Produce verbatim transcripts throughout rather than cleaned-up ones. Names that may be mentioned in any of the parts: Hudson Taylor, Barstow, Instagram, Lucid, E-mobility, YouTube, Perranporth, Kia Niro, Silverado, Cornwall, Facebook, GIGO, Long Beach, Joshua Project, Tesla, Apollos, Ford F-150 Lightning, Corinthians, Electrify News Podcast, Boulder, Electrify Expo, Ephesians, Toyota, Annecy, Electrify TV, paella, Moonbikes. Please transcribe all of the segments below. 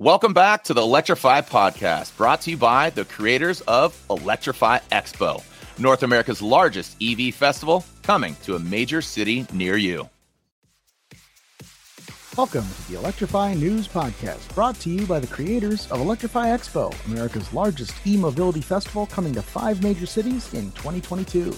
Welcome back to the Electrify Podcast, brought to you by the creators of Electrify Expo, North America's largest E V festival, coming to a major city near you. Welcome to the Electrify News Podcast, brought to you by the creators of Electrify Expo, America's largest e-mobility festival, coming to five major cities in twenty twenty-two.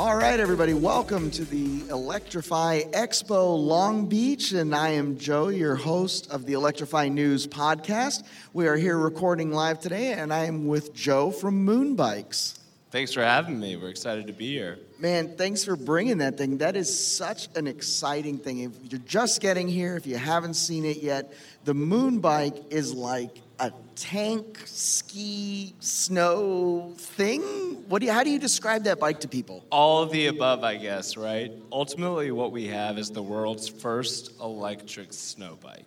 All right, everybody, welcome to the Electrify Expo Long Beach, and I am Joe, your host of the Electrify News Podcast. We are here recording live today, and I am with Joe from Moonbikes. Thanks for having me. We're excited to be here. Man, thanks for bringing that thing. That is such an exciting thing. If you're just getting here, if you haven't seen it yet, the Moonbike is like a tank, ski, snow thing. What do you, how do you describe that bike to people? All of the above, I guess, right? Ultimately, what we have is the world's first electric snow bike.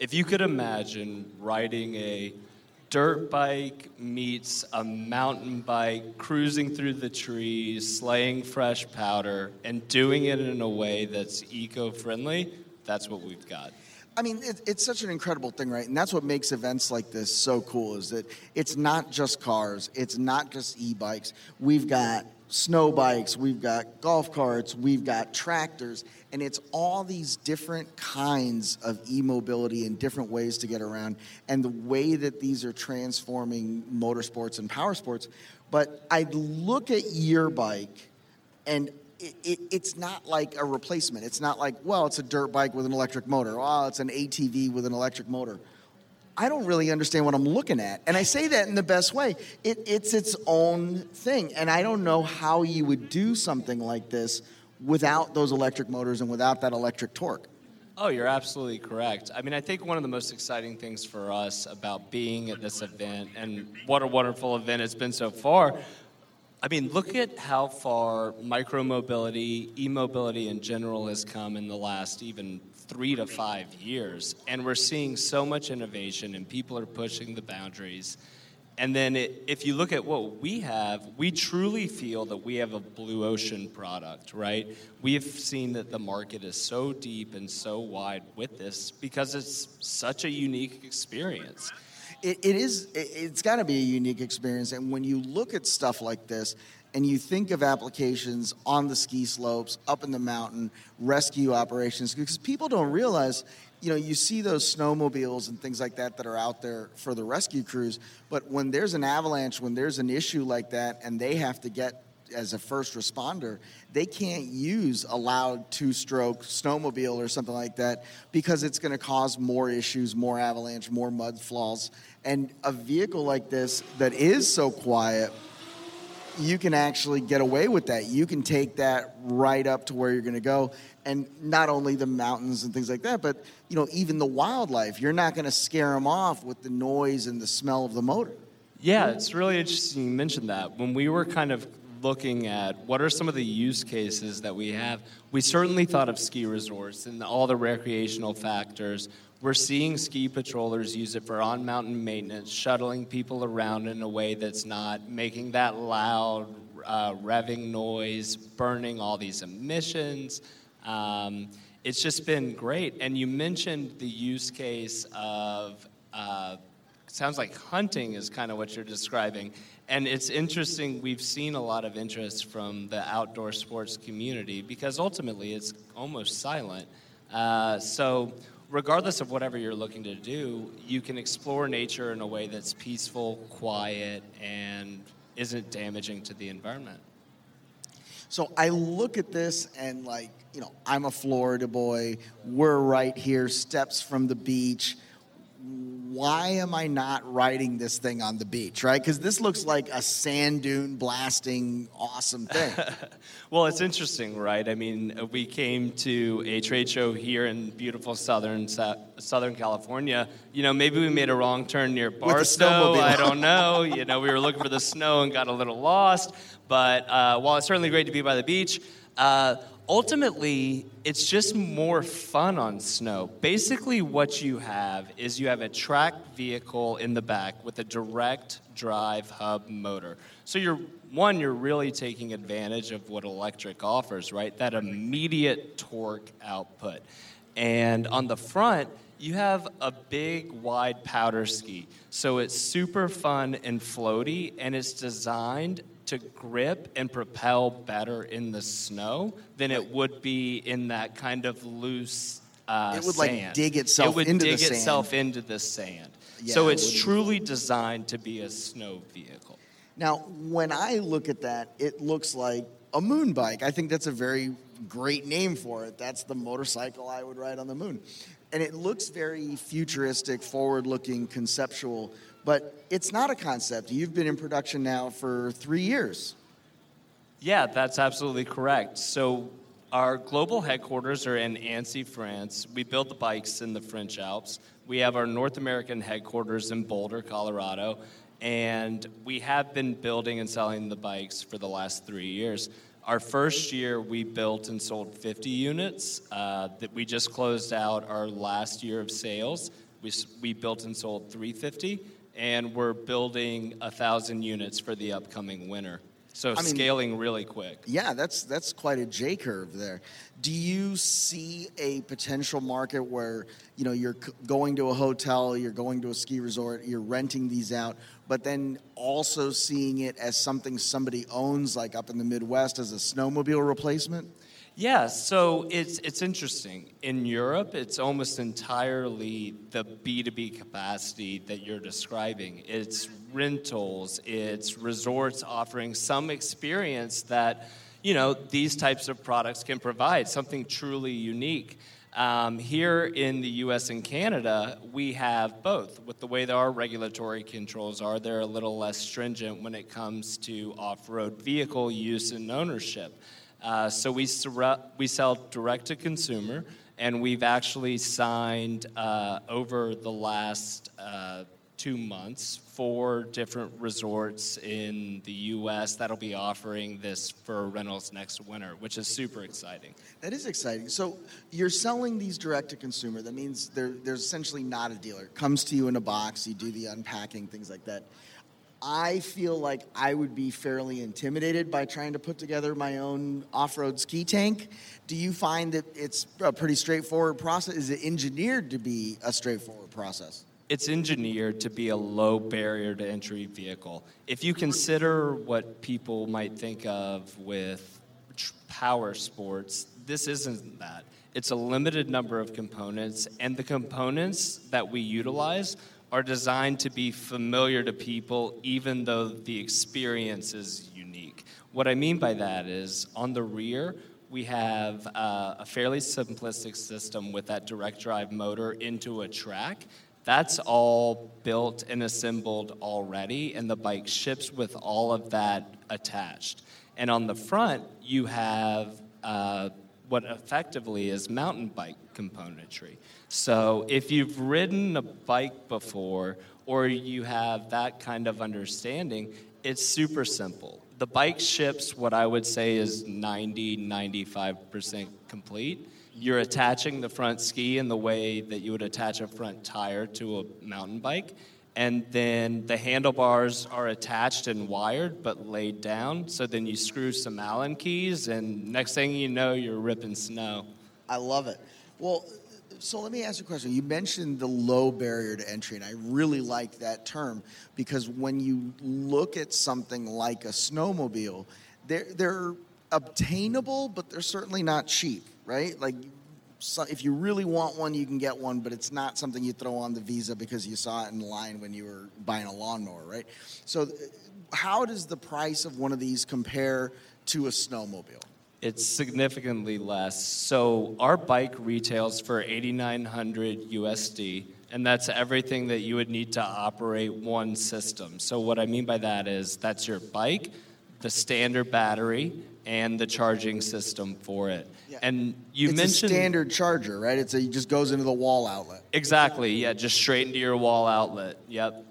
If you could imagine riding a dirt bike meets a mountain bike, cruising through the trees, slaying fresh powder, and doing it in a way that's eco-friendly, that's what we've got. I mean, it, it's such an incredible thing, right? And that's what makes events like this so cool, is that it's not just cars, it's not just e-bikes. We've got snow bikes, we've got golf carts, we've got tractors, and it's all these different kinds of e-mobility and different ways to get around, and the way that these are transforming motorsports and power sports. But I look at your bike, and it, it, it's not like a replacement. It's not like, well, it's a dirt bike with an electric motor. Oh, it's an A T V with an electric motor. I don't really understand what I'm looking at. And I say that in the best way. It, it's its own thing. And I don't know how you would do something like this without those electric motors and without that electric torque. Oh, you're absolutely correct. I mean, I think one of the most exciting things for us about being at this event, and what a wonderful event it's been so far. I mean, look at how far micromobility, e-mobility in general has come in the last even three to five years. And we're seeing so much innovation, and people are pushing the boundaries. And then it, if you look at what we have, we truly feel that we have a blue ocean product, right? We have seen that the market is so deep and so wide with this because it's such a unique experience. It, it is, it, it's got to be a unique experience. And when you look at stuff like this, and you think of applications on the ski slopes, up in the mountain, rescue operations, because people don't realize, you know, you see those snowmobiles and things like that that are out there for the rescue crews, but when there's an avalanche, when there's an issue like that, and they have to get, as a first responder, they can't use a loud two-stroke snowmobile or something like that because it's going to cause more issues, more avalanche, more mud flaws. And a vehicle like this that is so quiet, you can actually get away with that. You can take that right up to where you're going to go. And not only the mountains and things like that, but, you know, even the wildlife. You're not going to scare them off with the noise and the smell of the motor. Yeah, it's really interesting you mentioned that. When we were kind of looking at what are some of the use cases that we have, we certainly thought of ski resorts and all the recreational factors. We're seeing ski patrollers use it for on-mountain maintenance, shuttling people around in a way that's not making that loud uh, revving noise, burning all these emissions. Um, it's just been great. And you mentioned the use case of, uh, sounds like hunting is kind of what you're describing. And it's interesting, we've seen a lot of interest from the outdoor sports community because ultimately it's almost silent. Uh, so... Regardless of whatever you're looking to do, you can explore nature in a way that's peaceful, quiet, and isn't damaging to the environment. So I look at this and, like, you know, I'm a Florida boy. We're right here, steps from the beach. Why am I not riding this thing on the beach, right? Because this looks like a sand dune blasting awesome thing. Well, it's interesting, right? I mean, we came to a trade show here in beautiful southern Southern California. You know, maybe we made a wrong turn near Barstow. I don't know. You know, we were looking for the snow and got a little lost. But uh, while it's certainly great to be by the beach, uh, ultimately, it's just more fun on snow. Basically, what you have is you have a tracked vehicle in the back with a direct drive hub motor. So you're, one, you're really taking advantage of what electric offers, right? That immediate torque output. And on the front, you have a big, wide powder ski. So it's super fun and floaty, and it's designed to grip and propel better in the snow than it would be in that kind of loose uh, it would sand. Like dig itself it into dig the itself sand. Into the sand. Yeah, so it's it truly be. designed to be a snow vehicle. Now, when I look at that, it looks like a moon bike. I think that's a very great name for it. That's the motorcycle I would ride on the moon. And it looks very futuristic, forward-looking, conceptual, but it's not a concept. You've been in production now for three years. Yeah, that's absolutely correct. So our global headquarters are in Annecy, France. We build the bikes in the French Alps. We have our North American headquarters in Boulder, Colorado, and we have been building and selling the bikes for the last three years. Our first year, we built and sold fifty units. Uh, that we just closed out our last year of sales. We we built and sold three hundred fifty, and we're building a thousand units for the upcoming winter. So I scaling mean, really quick. Yeah, that's that's quite a J curve there. Do you see a potential market where you know you're going to a hotel, you're going to a ski resort, you're renting these out? But then also seeing it as something somebody owns, like up in the Midwest, as a snowmobile replacement? Yeah, so it's it's interesting. In Europe, it's almost entirely the B two B capacity that you're describing. It's rentals, it's resorts offering some experience that, you know, these types of products can provide, something truly unique. Um, here in the U S and Canada, we have both. With the way that our regulatory controls are, they're a little less stringent when it comes to off-road vehicle use and ownership. Uh, so we sur- we sell direct-to-consumer, and we've actually signed uh, over the last uh, two months four different resorts in the U S that'll be offering this for rentals next winter, which is super exciting. That is exciting. So you're selling these direct to consumer. That means they're, they're essentially not a dealer. It comes to you in a box, you do the unpacking, things like that. I feel like I would be fairly intimidated by trying to put together my own off-road ski tank. Do you find that it's a pretty straightforward process? Is it engineered to be a straightforward process? It's engineered to be a low barrier to entry vehicle. If you consider what people might think of with power sports, this isn't that. It's a limited number of components, and the components that we utilize are designed to be familiar to people, even though the experience is unique. What I mean by that is on the rear, we have uh, a fairly simplistic system with that direct drive motor into a track. That's all built and assembled already, and the bike ships with all of that attached. And on the front, you have uh, what effectively is mountain bike componentry. So if you've ridden a bike before, or you have that kind of understanding, it's super simple. The bike ships what I would say is ninety, ninety-five percent complete. You're attaching the front ski in the way that you would attach a front tire to a mountain bike. And then the handlebars are attached and wired but laid down. So then you screw some Allen keys, and next thing you know, you're ripping snow. I love it. Well, so let me ask you a question. You mentioned the low barrier to entry, and I really like that term because when you look at something like a snowmobile, they're, they're obtainable, but they're certainly not cheap. Right? Like, so if you really want one, you can get one, but it's not something you throw on the Visa because you saw it in line when you were buying a lawnmower, right? So how does the price of one of these compare to a snowmobile? It's significantly less. So our bike retails for eighty-nine hundred U S D, and that's everything that you would need to operate one system. So what I mean by that is that's your bike, the standard battery, and the charging system for it. Yeah. And you it's mentioned... It's a standard charger, right? It's a, it just goes into the wall outlet. Exactly, yeah, just straight into your wall outlet, yep.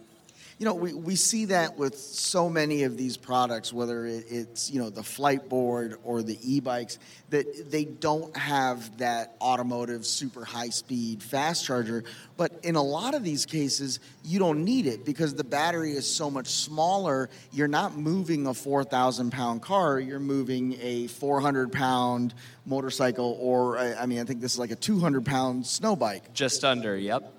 you know, we, we see that with so many of these products, whether it, it's, you know, the flight board or the e-bikes, that they don't have that automotive super high-speed fast charger. But in a lot of these cases, you don't need it because the battery is so much smaller. You're not moving a four thousand pound car. You're moving a four hundred pound motorcycle, or, I mean, I think this is like a two hundred pound snow bike. Just under, yep.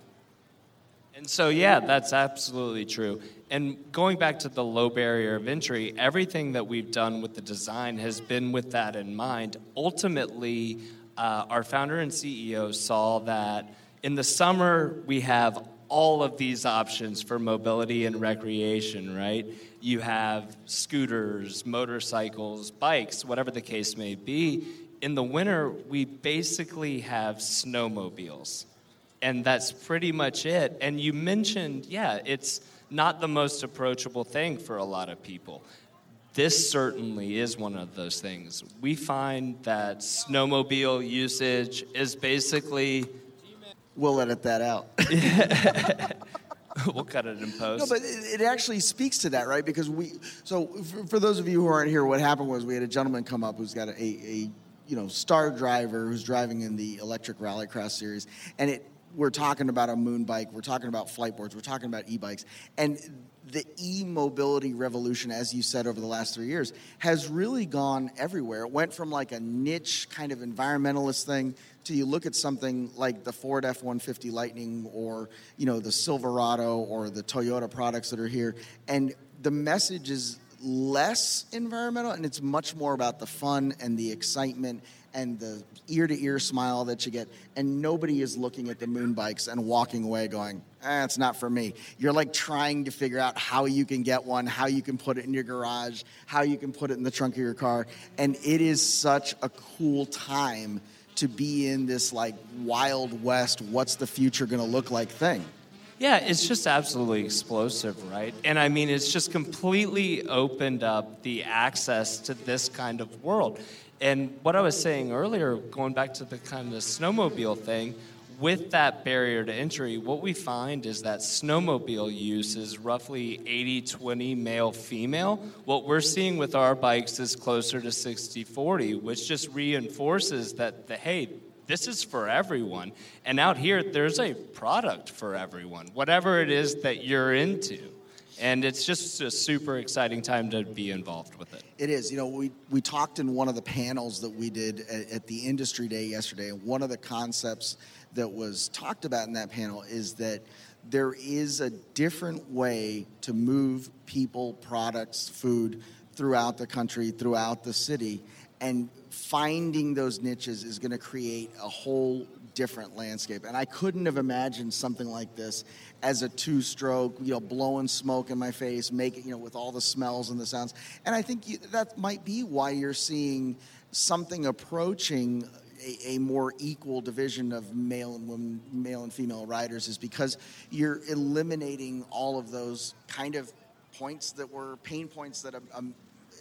And so, yeah, that's absolutely true. And going back to the low barrier of entry, everything that we've done with the design has been with that in mind. Ultimately, uh, our founder and C E O saw that in the summer, we have all of these options for mobility and recreation, right? You have scooters, motorcycles, bikes, whatever the case may be. In the winter, we basically have snowmobiles. And that's pretty much it. And you mentioned, yeah, it's not the most approachable thing for a lot of people. This certainly is one of those things. We find that snowmobile usage is basically... We'll edit that out. We'll cut it in post. No, but it, it actually speaks to that, right? Because we... So for, for those of you who aren't here, what happened was we had a gentleman come up who's got a, a you know, star driver who's driving in the electric rallycross series, and it... We're talking about a moon bike. We're talking about flight boards. We're talking about e-bikes. And the e-mobility revolution, as you said, over the last three years has really gone everywhere. It went from like a niche kind of environmentalist thing to you look at something like the Ford F one fifty Lightning or, you know, the Silverado or the Toyota products that are here. And the message is less environmental, and it's much more about the fun and the excitement and the ear-to-ear smile that you get, and nobody is looking at the moon bikes and walking away going, eh, it's not for me. You're like trying to figure out how you can get one, how you can put it in your garage, how you can put it in the trunk of your car, and it is such a cool time to be in this like Wild West, what's the future going to look like thing. Yeah, it's just absolutely explosive, right? And I mean, it's just completely opened up the access to this kind of world. And what I was saying earlier, going back to the kind of the snowmobile thing, with that barrier to entry, what we find is that snowmobile use is roughly eighty twenty male-female. What we're seeing with our bikes is closer to sixty forty, which just reinforces that, the, hey, this is for everyone. And out here, there's a product for everyone, whatever it is that you're into. And it's just a super exciting time to be involved with it. It is. You know, we, we talked in one of the panels that we did at, at the industry day yesterday, and one of the concepts that was talked about in that panel is that there is a different way to move people, products, food throughout the country, throughout the city, and finding those niches is going to create a whole different landscape. And I couldn't have imagined something like this as a two-stroke, you know, blowing smoke in my face, making, you know, with all the smells and the sounds. And I think you, that might be why you're seeing something approaching a, a more equal division of male and women, male and female riders, is because you're eliminating all of those kind of points that were pain points that a, a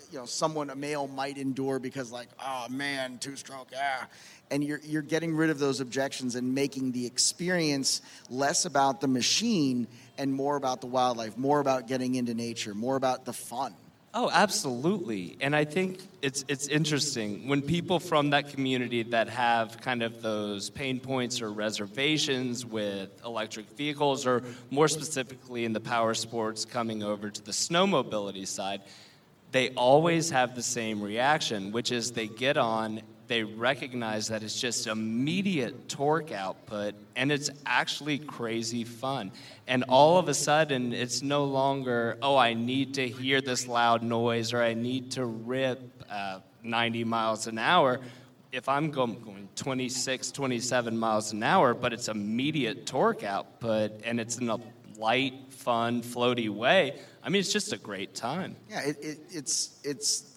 you know, someone, a male, might endure because like, oh man, two-stroke, yeah. And you're you're getting rid of those objections and making the experience less about the machine and more about the wildlife, more about getting into nature, more about the fun. Oh, absolutely. And I think it's it's interesting. When people from that community that have kind of those pain points or reservations with electric vehicles, or more specifically in the power sports coming over to the snow mobility side, they always have the same reaction, which is they get on, they recognize that it's just immediate torque output, and it's actually crazy fun. And all of a sudden, it's no longer, oh, I need to hear this loud noise, or I need to rip uh, ninety miles an hour. If I'm going twenty-six, twenty-seven miles an hour, but it's immediate torque output, and it's in a light, fun, floaty way, I mean, it's just a great time. Yeah, it, it, it's, it's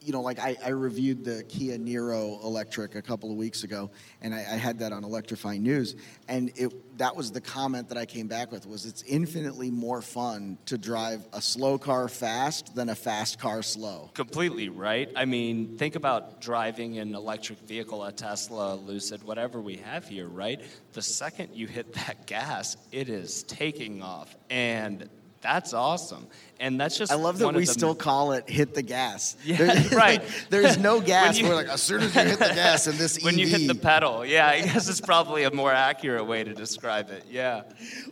you know, like I, I reviewed the Kia Niro electric a couple of weeks ago, and I, I had that on Electrify News, and it that was the comment that I came back with, was it's infinitely more fun to drive a slow car fast than a fast car slow. Completely, right? I mean, think about driving an electric vehicle, a Tesla, a Lucid, whatever we have here, right? The second you hit that gas, it is taking off, and... that's awesome. And that's just I love that we still m- call it hit the gas. Yeah, there, right. Like, there's no gas. You, we're like, as soon as you hit the gas in this when E V. You hit the pedal. Yeah, I guess it's probably a more accurate way to describe it. Yeah.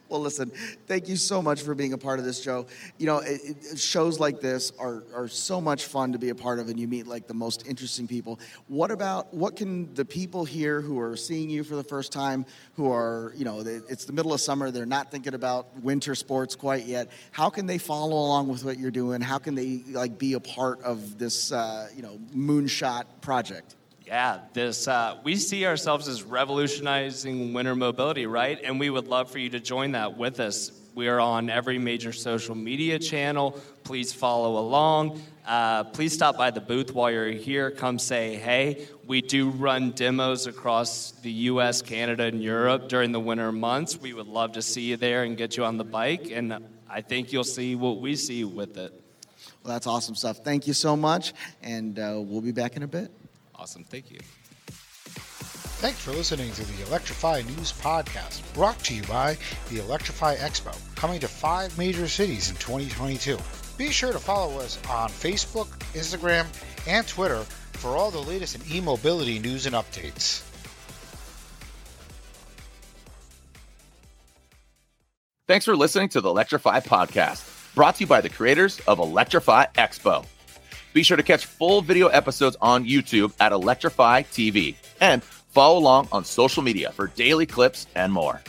Well, listen, thank you so much for being a part of this, Joe. You know, it, it, shows like this are, are so much fun to be a part of, and you meet like the most interesting people. What about, what can the people here who are seeing you for the first time, who are, you know, they, it's the middle of summer, they're not thinking about winter sports quite yet, how can they follow along with what you're doing? How can they like be a part of this, uh, you know, moonshot project? Yeah, this uh, we see ourselves as revolutionizing winter mobility, right? And we would love for you to join that with us. We are on every major social media channel. Please follow along. Uh, please stop by the booth while you're here. Come say hey. We do run demos across the U S, Canada, and Europe during the winter months. We would love to see you there and get you on the bike. And I think you'll see what we see with it. Well, that's awesome stuff. Thank you so much. And uh, we'll be back in a bit. Awesome. Thank you. Thanks for listening to the Electrify News Podcast, brought to you by the Electrify Expo, coming to five major cities in twenty twenty-two. Be sure to follow us on Facebook, Instagram, and Twitter for all the latest in e-mobility news and updates. Thanks for listening to the Electrify Podcast, brought to you by the creators of Electrify Expo. Be sure to catch full video episodes on YouTube at Electrify T V and follow along on social media for daily clips and more.